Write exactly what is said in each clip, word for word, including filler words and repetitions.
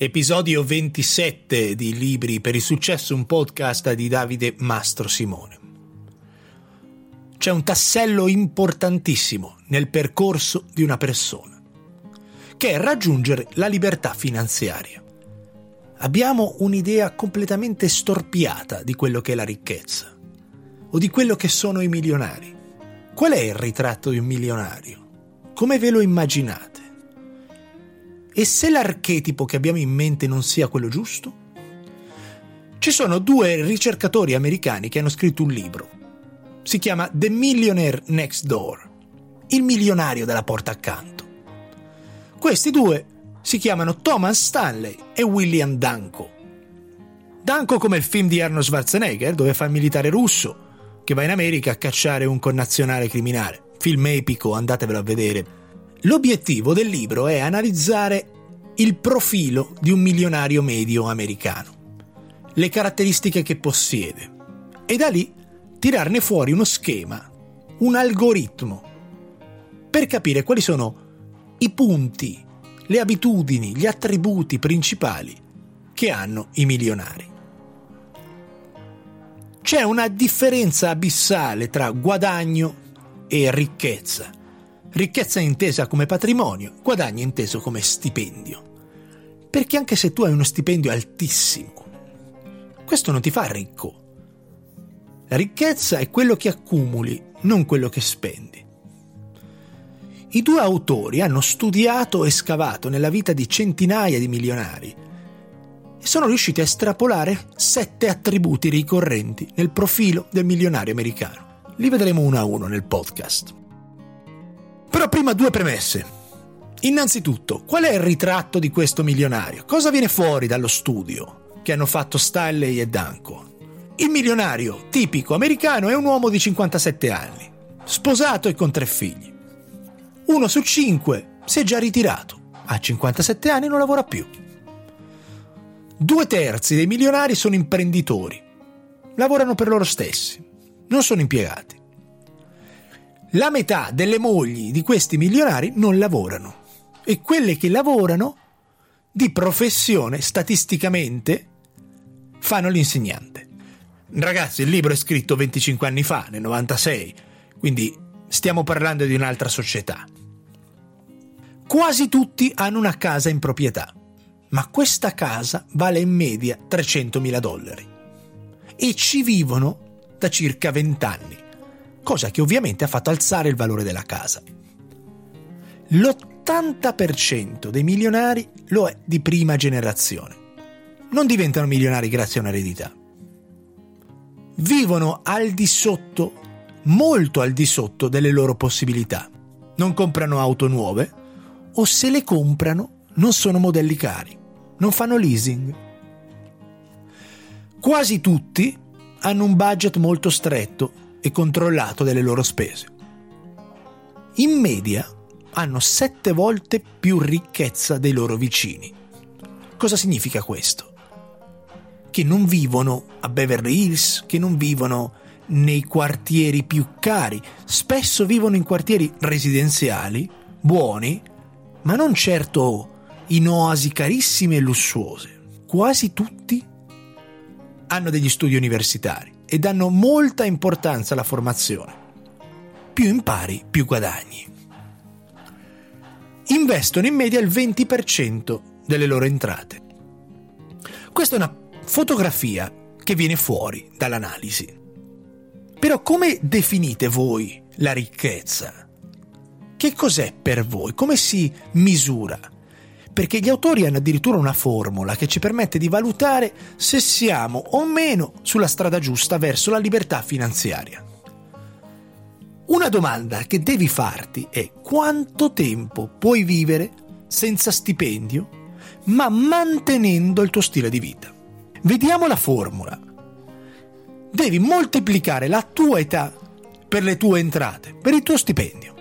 Episodio ventisette di Libri per il Successo, un podcast di Davide Mastrosimone. C'è un tassello importantissimo nel percorso di una persona, che è raggiungere la libertà finanziaria. Abbiamo un'idea completamente storpiata di quello che è la ricchezza, o di quello che sono i milionari. Qual è il ritratto di un milionario? Come ve lo immaginate? E se l'archetipo che abbiamo in mente non sia quello giusto? Ci sono due ricercatori americani che hanno scritto un libro. Si chiama The Millionaire Next Door, il milionario della porta accanto. Questi due si chiamano Thomas Stanley e William Danko. Danko come il film di Arnold Schwarzenegger, dove fa il militare russo che va in America a cacciare un connazionale criminale. Film epico, andatevelo a vedere. L'obiettivo del libro è analizzare il profilo di un milionario medio americano, le caratteristiche che possiede, e da lì tirarne fuori uno schema, un algoritmo, per capire quali sono i punti, le abitudini, gli attributi principali che hanno i milionari. C'è una differenza abissale tra guadagno e ricchezza. Ricchezza intesa come patrimonio, guadagno inteso come stipendio. Perché anche se tu hai uno stipendio altissimo, questo non ti fa ricco. La ricchezza è quello che accumuli, non quello che spendi. I due autori hanno studiato e scavato nella vita di centinaia di milionari e sono riusciti a estrapolare sette attributi ricorrenti nel profilo del milionario americano. Li vedremo uno a uno nel podcast. Però prima due premesse. Innanzitutto, qual è il ritratto di questo milionario? Cosa viene fuori dallo studio che hanno fatto Stanley e Danko? Il milionario tipico americano è un uomo di cinquantasette anni, sposato e con tre figli. Uno su cinque si è già ritirato, a cinquantasette anni non lavora più. Due terzi dei milionari sono imprenditori, lavorano per loro stessi, non sono impiegati. La metà delle mogli di questi milionari non lavorano e quelle che lavorano di professione statisticamente fanno l'insegnante. Ragazzi, il libro è scritto venticinque anni fa, nel novantasei, quindi stiamo parlando di un'altra società. Quasi tutti hanno una casa in proprietà, ma questa casa vale in media trecentomila dollari e ci vivono da circa venti anni. Cosa che ovviamente ha fatto alzare il valore della casa. L'ottanta per cento dei milionari lo è di prima generazione. Non diventano milionari grazie a un'eredità. Vivono al di sotto, molto al di sotto delle loro possibilità. Non comprano auto nuove o se le comprano non sono modelli cari, non fanno leasing. Quasi tutti hanno un budget molto stretto e controllato delle loro spese. In media hanno sette volte più ricchezza dei loro vicini. Cosa significa questo? Che non vivono a Beverly Hills, che non vivono nei quartieri più cari, spesso vivono in quartieri residenziali, buoni, ma non certo in oasi carissime e lussuose. Quasi tutti hanno degli studi universitari e danno molta importanza alla formazione. Più impari, più guadagni. Investono in media il venti per cento delle loro entrate. Questa è una fotografia che viene fuori dall'analisi. Però come definite voi la ricchezza? Che cos'è per voi? Come si misura? Perché gli autori hanno addirittura una formula che ci permette di valutare se siamo o meno sulla strada giusta verso la libertà finanziaria. Una domanda che devi farti è: quanto tempo puoi vivere senza stipendio, ma mantenendo il tuo stile di vita? Vediamo la formula. Devi moltiplicare la tua età per le tue entrate, per il tuo stipendio.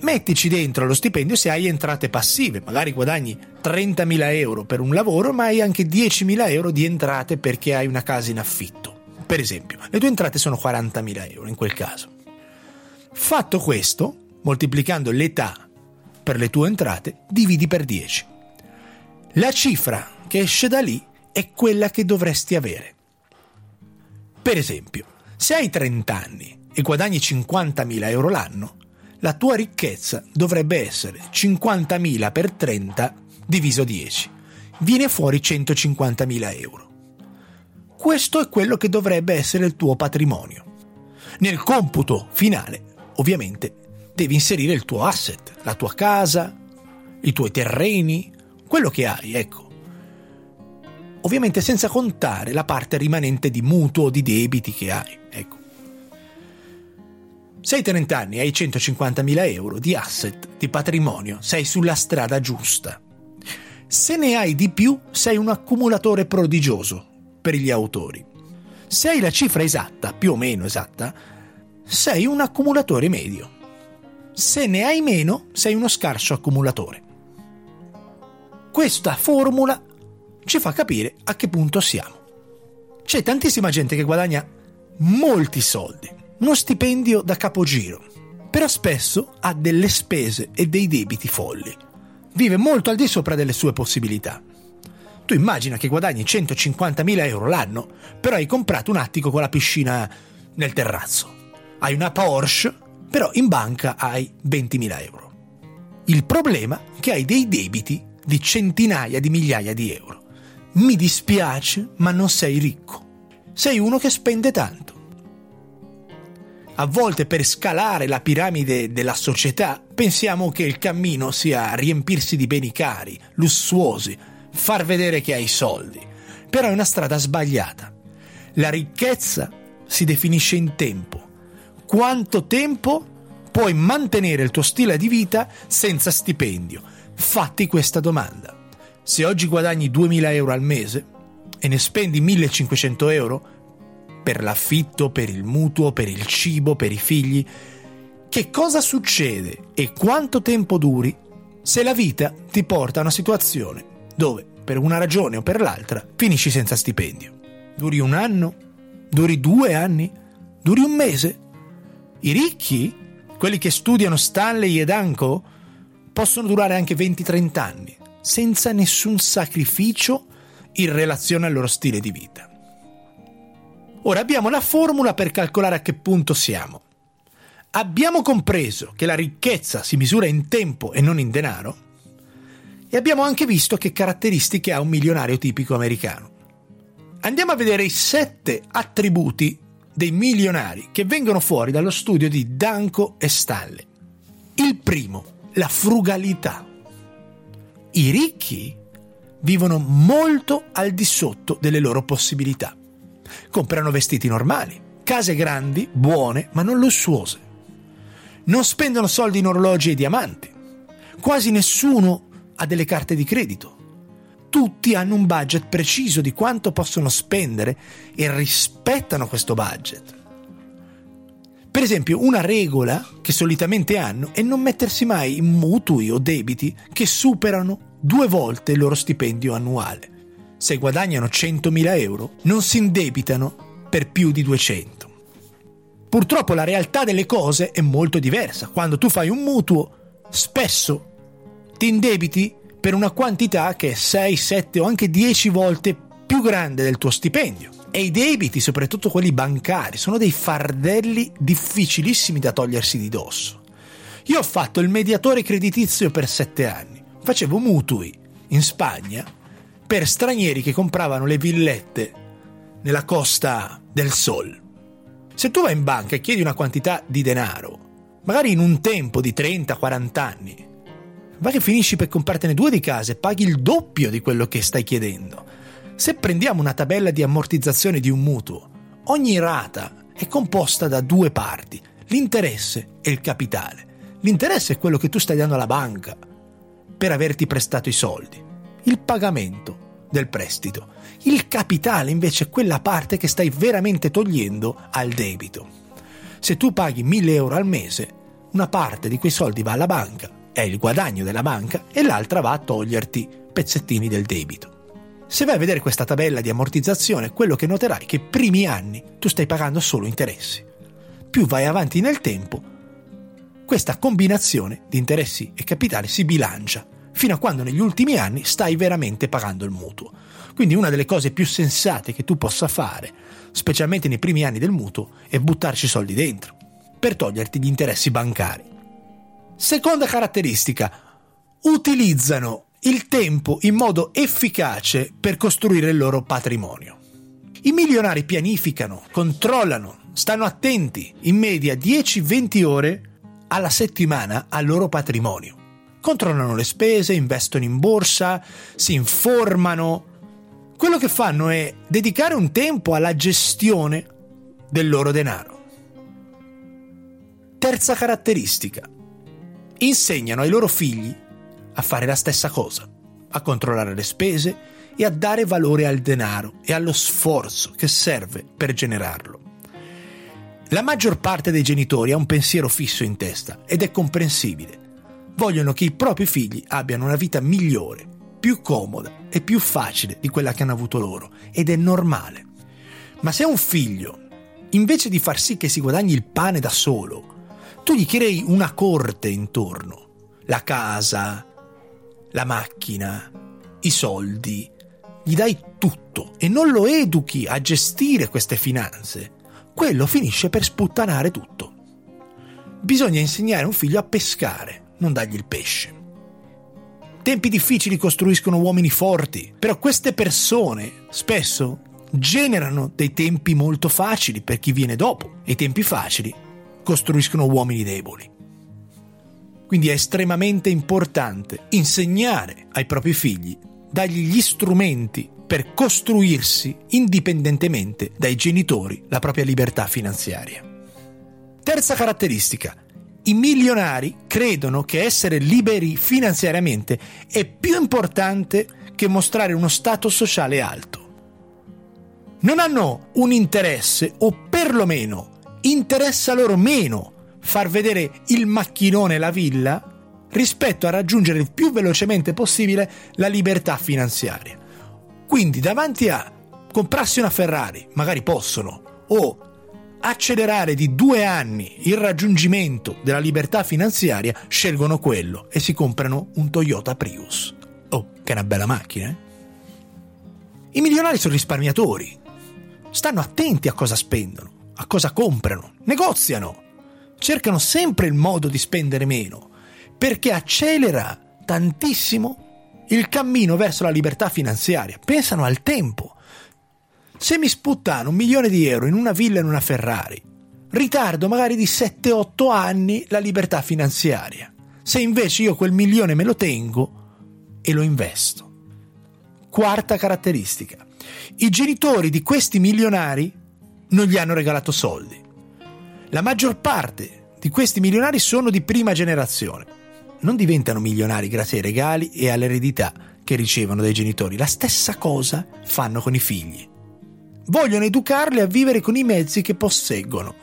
Mettici dentro lo stipendio se hai entrate passive, magari guadagni trentamila euro per un lavoro, ma hai anche diecimila euro di entrate perché hai una casa in affitto. Per esempio, le tue entrate sono quarantamila euro in quel caso. Fatto questo, moltiplicando l'età per le tue entrate, dividi per dieci. La cifra che esce da lì è quella che dovresti avere. Per esempio, se hai trenta anni e guadagni cinquantamila euro l'anno, la tua ricchezza dovrebbe essere cinquantamila per trenta diviso dieci. Viene fuori centocinquantamila euro. Questo è quello che dovrebbe essere il tuo patrimonio. Nel computo finale, ovviamente, devi inserire il tuo asset, la tua casa, i tuoi terreni, quello che hai, ecco. Ovviamente senza contare la parte rimanente di mutuo o di debiti che hai, ecco. Se hai trenta anni e hai centocinquantamila euro di asset, di patrimonio, sei sulla strada giusta. Se ne hai di più, sei un accumulatore prodigioso per gli autori. Se hai la cifra esatta, più o meno esatta, sei un accumulatore medio. Se ne hai meno, sei uno scarso accumulatore. Questa formula ci fa capire a che punto siamo. C'è tantissima gente che guadagna molti soldi, uno stipendio da capogiro, però spesso ha delle spese e dei debiti folli. Vive molto al di sopra delle sue possibilità. Tu immagina che guadagni centocinquantamila euro l'anno, però hai comprato un attico con la piscina nel terrazzo. Hai una Porsche, però in banca hai ventimila euro. Il problema è che hai dei debiti di centinaia di migliaia di euro. Mi dispiace, ma non sei ricco. Sei uno che spende tanto. A volte per scalare la piramide della società pensiamo che il cammino sia riempirsi di beni cari, lussuosi, far vedere che hai soldi, però è una strada sbagliata. La ricchezza si definisce in tempo. Quanto tempo puoi mantenere il tuo stile di vita senza stipendio? Fatti questa domanda. Se oggi guadagni duemila euro al mese e ne spendi millecinquecento euro per l'affitto, per il mutuo, per il cibo, per i figli, che cosa succede e quanto tempo duri se la vita ti porta a una situazione dove, per una ragione o per l'altra, finisci senza stipendio? Duri un anno? Duri due anni? Duri un mese? I ricchi, quelli che studiano Stanley e Danko, possono durare anche venti trenta anni, senza nessun sacrificio in relazione al loro stile di vita. Ora abbiamo la formula per calcolare a che punto siamo. Abbiamo compreso che la ricchezza si misura in tempo e non in denaro, e abbiamo anche visto che caratteristiche ha un milionario tipico americano. Andiamo a vedere i sette attributi dei milionari che vengono fuori dallo studio di Danko e Stanley. Il primo, la frugalità. I ricchi vivono molto al di sotto delle loro possibilità. Comprano vestiti normali, case grandi, buone, ma non lussuose. Non spendono soldi in orologi e diamanti. Quasi nessuno ha delle carte di credito. Tutti hanno un budget preciso di quanto possono spendere e rispettano questo budget. Per esempio, una regola che solitamente hanno è non mettersi mai in mutui o debiti che superano due volte il loro stipendio annuale. Se guadagnano centomila euro, non si indebitano per più di duecento. Purtroppo la realtà delle cose è molto diversa. Quando tu fai un mutuo, spesso ti indebiti per una quantità che è sei, sette o anche dieci volte più grande del tuo stipendio. E i debiti, soprattutto quelli bancari, sono dei fardelli difficilissimi da togliersi di dosso. Io ho fatto il mediatore creditizio per sette anni. Facevo mutui in Spagna per stranieri che compravano le villette nella Costa del Sol. Se tu vai in banca e chiedi una quantità di denaro, magari in un tempo di trenta quaranta anni, va che finisci per compartene due di case, paghi il doppio di quello che stai chiedendo. Se prendiamo una tabella di ammortizzazione di un mutuo, ogni rata è composta da due parti, l'interesse e il capitale. L'interesse è quello che tu stai dando alla banca per averti prestato i soldi, il pagamento del prestito. Il capitale invece è quella parte che stai veramente togliendo al debito. Se tu paghi mille euro al mese, una parte di quei soldi va alla banca, è il guadagno della banca, e l'altra va a toglierti pezzettini del debito. Se vai a vedere questa tabella di ammortizzazione, quello che noterai è che i primi anni tu stai pagando solo interessi. Più vai avanti nel tempo, questa combinazione di interessi e capitale si bilancia fino a quando negli ultimi anni stai veramente pagando il mutuo. Quindi una delle cose più sensate che tu possa fare, specialmente nei primi anni del mutuo, è buttarci soldi dentro, per toglierti gli interessi bancari. Seconda caratteristica, utilizzano il tempo in modo efficace per costruire il loro patrimonio. I milionari pianificano, controllano, stanno attenti in media dieci venti ore alla settimana al loro patrimonio. Controllano le spese, investono in borsa, si informano. Quello che fanno è dedicare un tempo alla gestione del loro denaro. Terza caratteristica, insegnano ai loro figli a fare la stessa cosa, a controllare le spese e a dare valore al denaro e allo sforzo che serve per generarlo. La maggior parte dei genitori ha un pensiero fisso in testa ed è comprensibile. Vogliono che i propri figli abbiano una vita migliore, più comoda e più facile di quella che hanno avuto loro, ed è normale. Ma se un figlio, invece di far sì che si guadagni il pane da solo, tu gli crei una corte intorno, la casa, la macchina, i soldi, gli dai tutto e non lo educhi a gestire queste finanze, quello finisce per sputtanare tutto. Bisogna insegnare un figlio a pescare, non dargli il pesce. Tempi difficili costruiscono uomini forti, però queste persone spesso generano dei tempi molto facili per chi viene dopo e i tempi facili costruiscono uomini deboli. Quindi è estremamente importante insegnare ai propri figli, dargli gli strumenti per costruirsi indipendentemente dai genitori la propria libertà finanziaria. Terza caratteristica, i milionari credono che essere liberi finanziariamente è più importante che mostrare uno stato sociale alto. Non hanno un interesse, o perlomeno interessa loro meno far vedere il macchinone e la villa rispetto a raggiungere il più velocemente possibile la libertà finanziaria. Quindi davanti a comprarsi una Ferrari, magari possono, o accelerare di due anni il raggiungimento della libertà finanziaria, scelgono quello e si comprano un Toyota Prius. Oh, che è una bella macchina, eh? I milionari sono risparmiatori, stanno attenti a cosa spendono, a cosa comprano, negoziano, cercano sempre il modo di spendere meno, perché accelera tantissimo il cammino verso la libertà finanziaria. Pensano al tempo. Se mi sputtano un milione di euro in una villa e in una Ferrari, ritardo magari di sette otto anni la libertà finanziaria. Se invece io quel milione me lo tengo e lo investo. Quarta caratteristica. I genitori di questi milionari non gli hanno regalato soldi. La maggior parte di questi milionari sono di prima generazione. Non diventano milionari grazie ai regali e all'eredità che ricevono dai genitori. La stessa cosa fanno con i figli. Vogliono educarli a vivere con i mezzi che posseggono.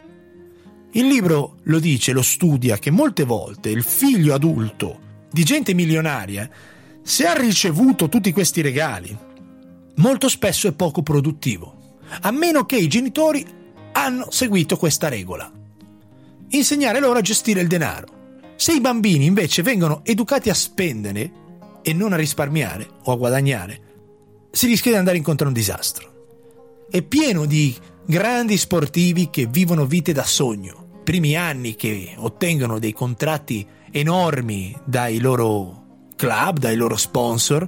Il libro lo dice, lo studia, che molte volte il figlio adulto di gente milionaria, se ha ricevuto tutti questi regali, molto spesso è poco produttivo, a meno che i genitori hanno seguito questa regola. Insegnare loro a gestire il denaro. Se i bambini invece vengono educati a spendere e non a risparmiare o a guadagnare, si rischia di andare incontro a un disastro. È pieno di grandi sportivi che vivono vite da sogno, primi anni che ottengono dei contratti enormi dai loro club, dai loro sponsor,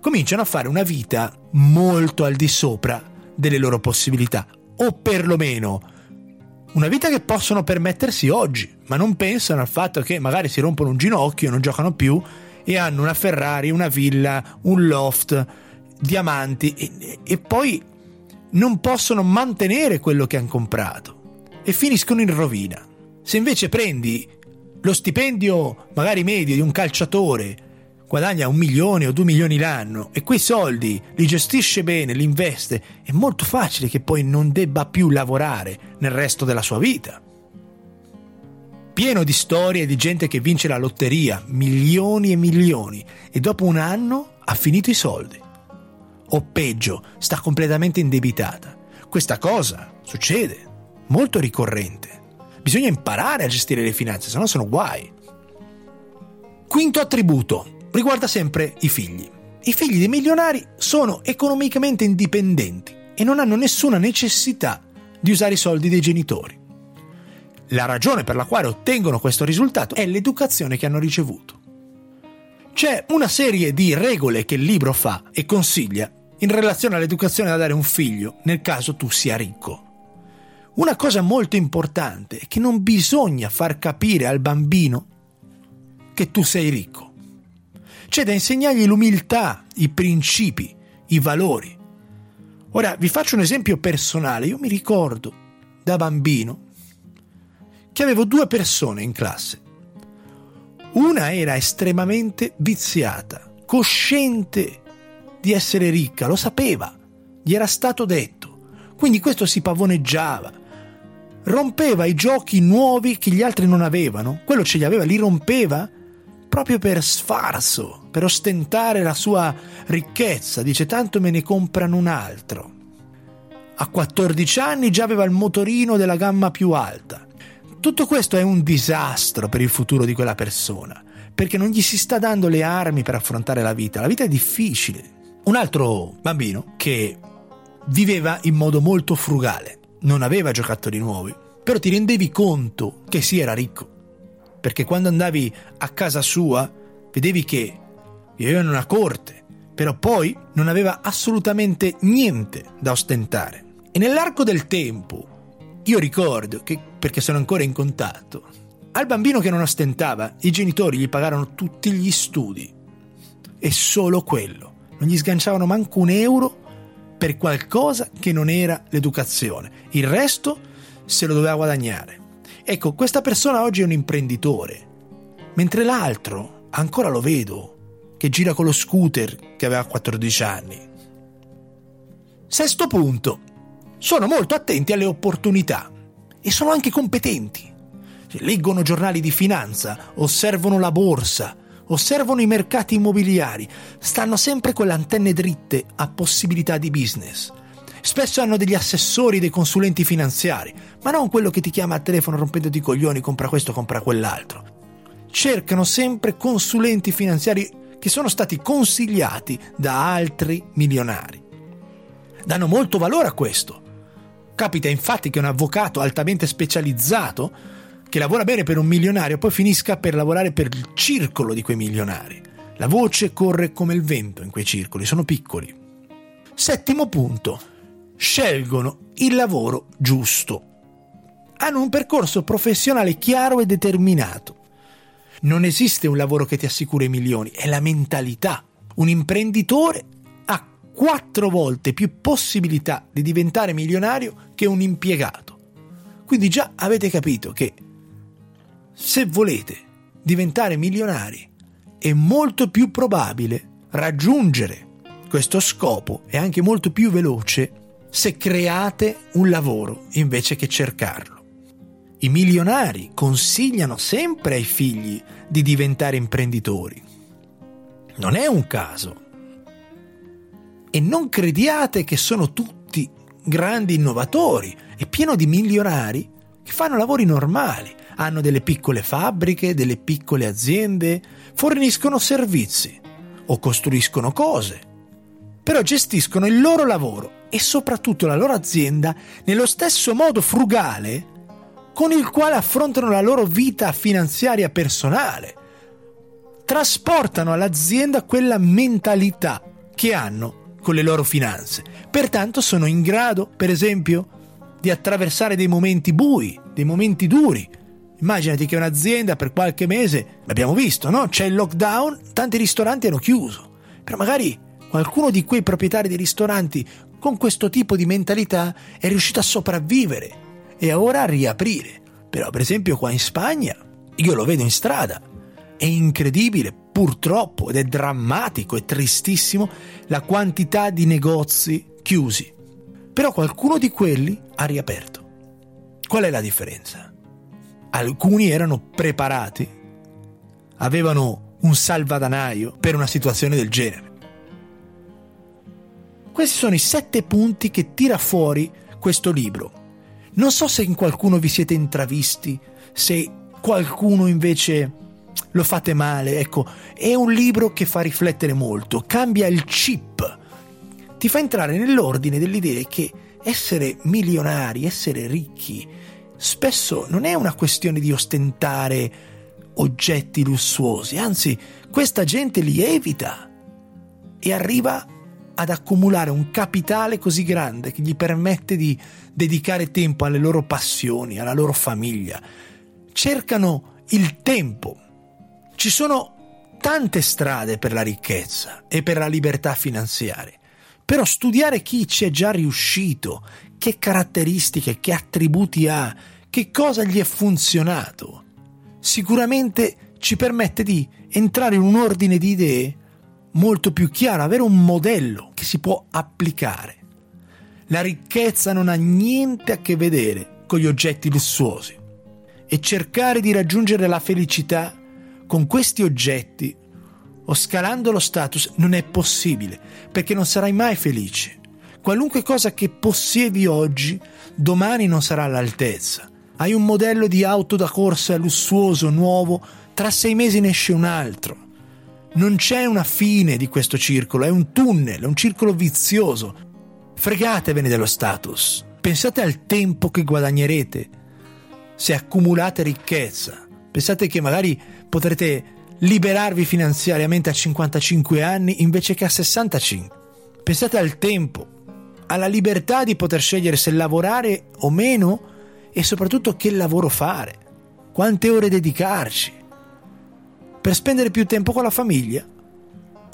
cominciano a fare una vita molto al di sopra delle loro possibilità, o perlomeno una vita che possono permettersi oggi, ma non pensano al fatto che magari si rompono un ginocchio, non giocano più e hanno una Ferrari, una villa, un loft, diamanti e, e poi non possono mantenere quello che hanno comprato e finiscono in rovina. Se invece prendi lo stipendio magari medio di un calciatore, guadagna un milione o due milioni l'anno e quei soldi li gestisce bene, li investe, è molto facile che poi non debba più lavorare nel resto della sua vita. Pieno di storie di gente che vince la lotteria, milioni e milioni, e dopo un anno ha finito i soldi. O peggio, sta completamente indebitata. Questa cosa succede, molto ricorrente. Bisogna imparare a gestire le finanze, sennò sono guai. Quinto attributo. riguarda sempre i figli. I figli dei milionari sono economicamente indipendenti e non hanno nessuna necessità di usare i soldi dei genitori. La ragione per la quale ottengono questo risultato è l'educazione che hanno ricevuto. C'è una serie di regole che il libro fa e consiglia in relazione all'educazione da dare a un figlio nel caso tu sia ricco. Una cosa molto importante è che non bisogna far capire al bambino che tu sei ricco. C'è da insegnargli l'umiltà, i principi, i valori. Ora vi faccio un esempio personale. Io mi ricordo da bambino che avevo due persone in classe. Una era estremamente viziata, cosciente di essere ricca, lo sapeva, gli era stato detto. Quindi questo si pavoneggiava, rompeva i giochi nuovi che gli altri non avevano, quello ce li aveva, li rompeva proprio per sfarzo, per ostentare la sua ricchezza, dice tanto me ne comprano un altro. A quattordici anni già aveva il motorino della gamma più alta. Tutto questo è un disastro per il futuro di quella persona, perché non gli si sta dando le armi per affrontare la vita. La vita è difficile. Un altro bambino che viveva in modo molto frugale, non aveva giocattoli nuovi, però ti rendevi conto che sì, era ricco, perché quando andavi a casa sua vedevi che viveva in una corte, però poi non aveva assolutamente niente da ostentare. E nell'arco del tempo, io ricordo che, perché sono ancora in contatto, al bambino che non ostentava, i genitori gli pagarono tutti gli studi e solo quello. Non gli sganciavano manco un euro per qualcosa che non era l'educazione. Il resto se lo doveva guadagnare. Ecco, questa persona oggi è un imprenditore, mentre l'altro ancora lo vedo che gira con lo scooter che aveva quattordici anni. Sesto punto. Sono molto attenti alle opportunità e sono anche competenti. Leggono giornali di finanza, osservano la borsa, osservano i mercati immobiliari, stanno sempre con le antenne dritte a possibilità di business. Spesso hanno degli assessori, dei consulenti finanziari, ma non quello che ti chiama al telefono rompendoti i coglioni, compra questo, compra quell'altro. Cercano sempre consulenti finanziari che sono stati consigliati da altri milionari. Danno molto valore a questo. Capita infatti che un avvocato altamente specializzato che lavora bene per un milionario poi finisca per lavorare per il circolo di quei milionari. La voce corre come il vento in quei circoli, sono piccoli. Settimo punto. Scelgono il lavoro giusto. Hanno un percorso professionale chiaro e determinato. Non esiste un lavoro che ti assicura i milioni, è la mentalità. Un imprenditore ha quattro volte più possibilità di diventare milionario che un impiegato. Quindi già avete capito che se volete diventare milionari è molto più probabile raggiungere questo scopo e anche molto più veloce se create un lavoro invece che cercarlo. I milionari consigliano sempre ai figli di diventare imprenditori. Non è un caso. E non crediate che sono tutti grandi innovatori. È pieno di milionari che fanno lavori normali, hanno delle piccole fabbriche, delle piccole aziende, forniscono servizi o costruiscono cose, però gestiscono il loro lavoro e soprattutto la loro azienda nello stesso modo frugale con il quale affrontano la loro vita finanziaria personale. Trasportano all'azienda quella mentalità che hanno con le loro finanze, pertanto sono in grado, per esempio, di attraversare dei momenti bui, dei momenti duri. Immaginati che un'azienda per qualche mese, l'abbiamo visto, no? C'è il lockdown, tanti ristoranti hanno chiuso, però magari qualcuno di quei proprietari di ristoranti con questo tipo di mentalità è riuscito a sopravvivere e ora a riaprire. Però per esempio qua in Spagna, io lo vedo in strada, è incredibile purtroppo ed è drammatico e tristissimo la quantità di negozi chiusi. Però qualcuno di quelli ha riaperto. Qual è la differenza? Alcuni erano preparati, avevano un salvadanaio per una situazione del genere. Questi sono i sette punti che tira fuori questo libro. Non so se in qualcuno vi siete intravisti, se qualcuno invece lo fate male, ecco, è un libro che fa riflettere molto, cambia il chip, ti fa entrare nell'ordine dell'idea che essere milionari, essere ricchi, spesso non è una questione di ostentare oggetti lussuosi, anzi, questa gente li evita e arriva ad accumulare un capitale così grande che gli permette di dedicare tempo alle loro passioni, alla loro famiglia. Cercano il tempo. Ci sono tante strade per la ricchezza e per la libertà finanziaria, però studiare chi ci è già riuscito, che caratteristiche, che attributi ha, che cosa gli è funzionato, sicuramente ci permette di entrare in un ordine di idee molto più chiaro, avere un modello che si può applicare. La ricchezza non ha niente a che vedere con gli oggetti lussuosi e cercare di raggiungere la felicità con questi oggetti o scalando lo status non è possibile, perché non sarai mai felice. Qualunque cosa che possiedi oggi, domani non sarà all'altezza. Hai un modello di auto da corsa lussuoso, nuovo, tra sei mesi ne esce un altro. Non c'è una fine di questo circolo, è un tunnel, è un circolo vizioso. Fregatevene dello status, pensate al tempo che guadagnerete se accumulate ricchezza. Pensate che magari potrete liberarvi finanziariamente a cinquantacinque anni invece che a sessantacinque. Pensate al tempo, alla libertà di poter scegliere se lavorare o meno e soprattutto che lavoro fare, quante ore dedicarci, per spendere più tempo con la famiglia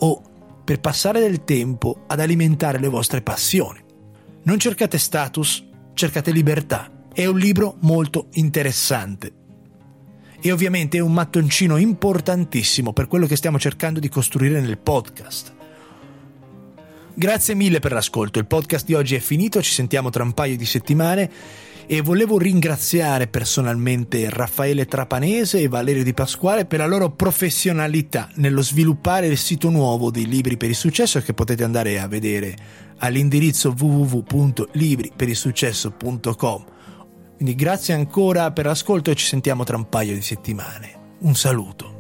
o per passare del tempo ad alimentare le vostre passioni. Non cercate status, cercate libertà. È un libro molto interessante e ovviamente è un mattoncino importantissimo per quello che stiamo cercando di costruire nel podcast. Grazie mille per l'ascolto, il podcast di oggi è finito, ci sentiamo tra un paio di settimane. E volevo ringraziare personalmente Raffaele Trapanese e Valerio Di Pasquale per la loro professionalità nello sviluppare il sito nuovo dei Libri per il Successo, che potete andare a vedere all'indirizzo w w w punto libri per il successo punto com. Quindi grazie ancora per l'ascolto e ci sentiamo tra un paio di settimane. Un saluto.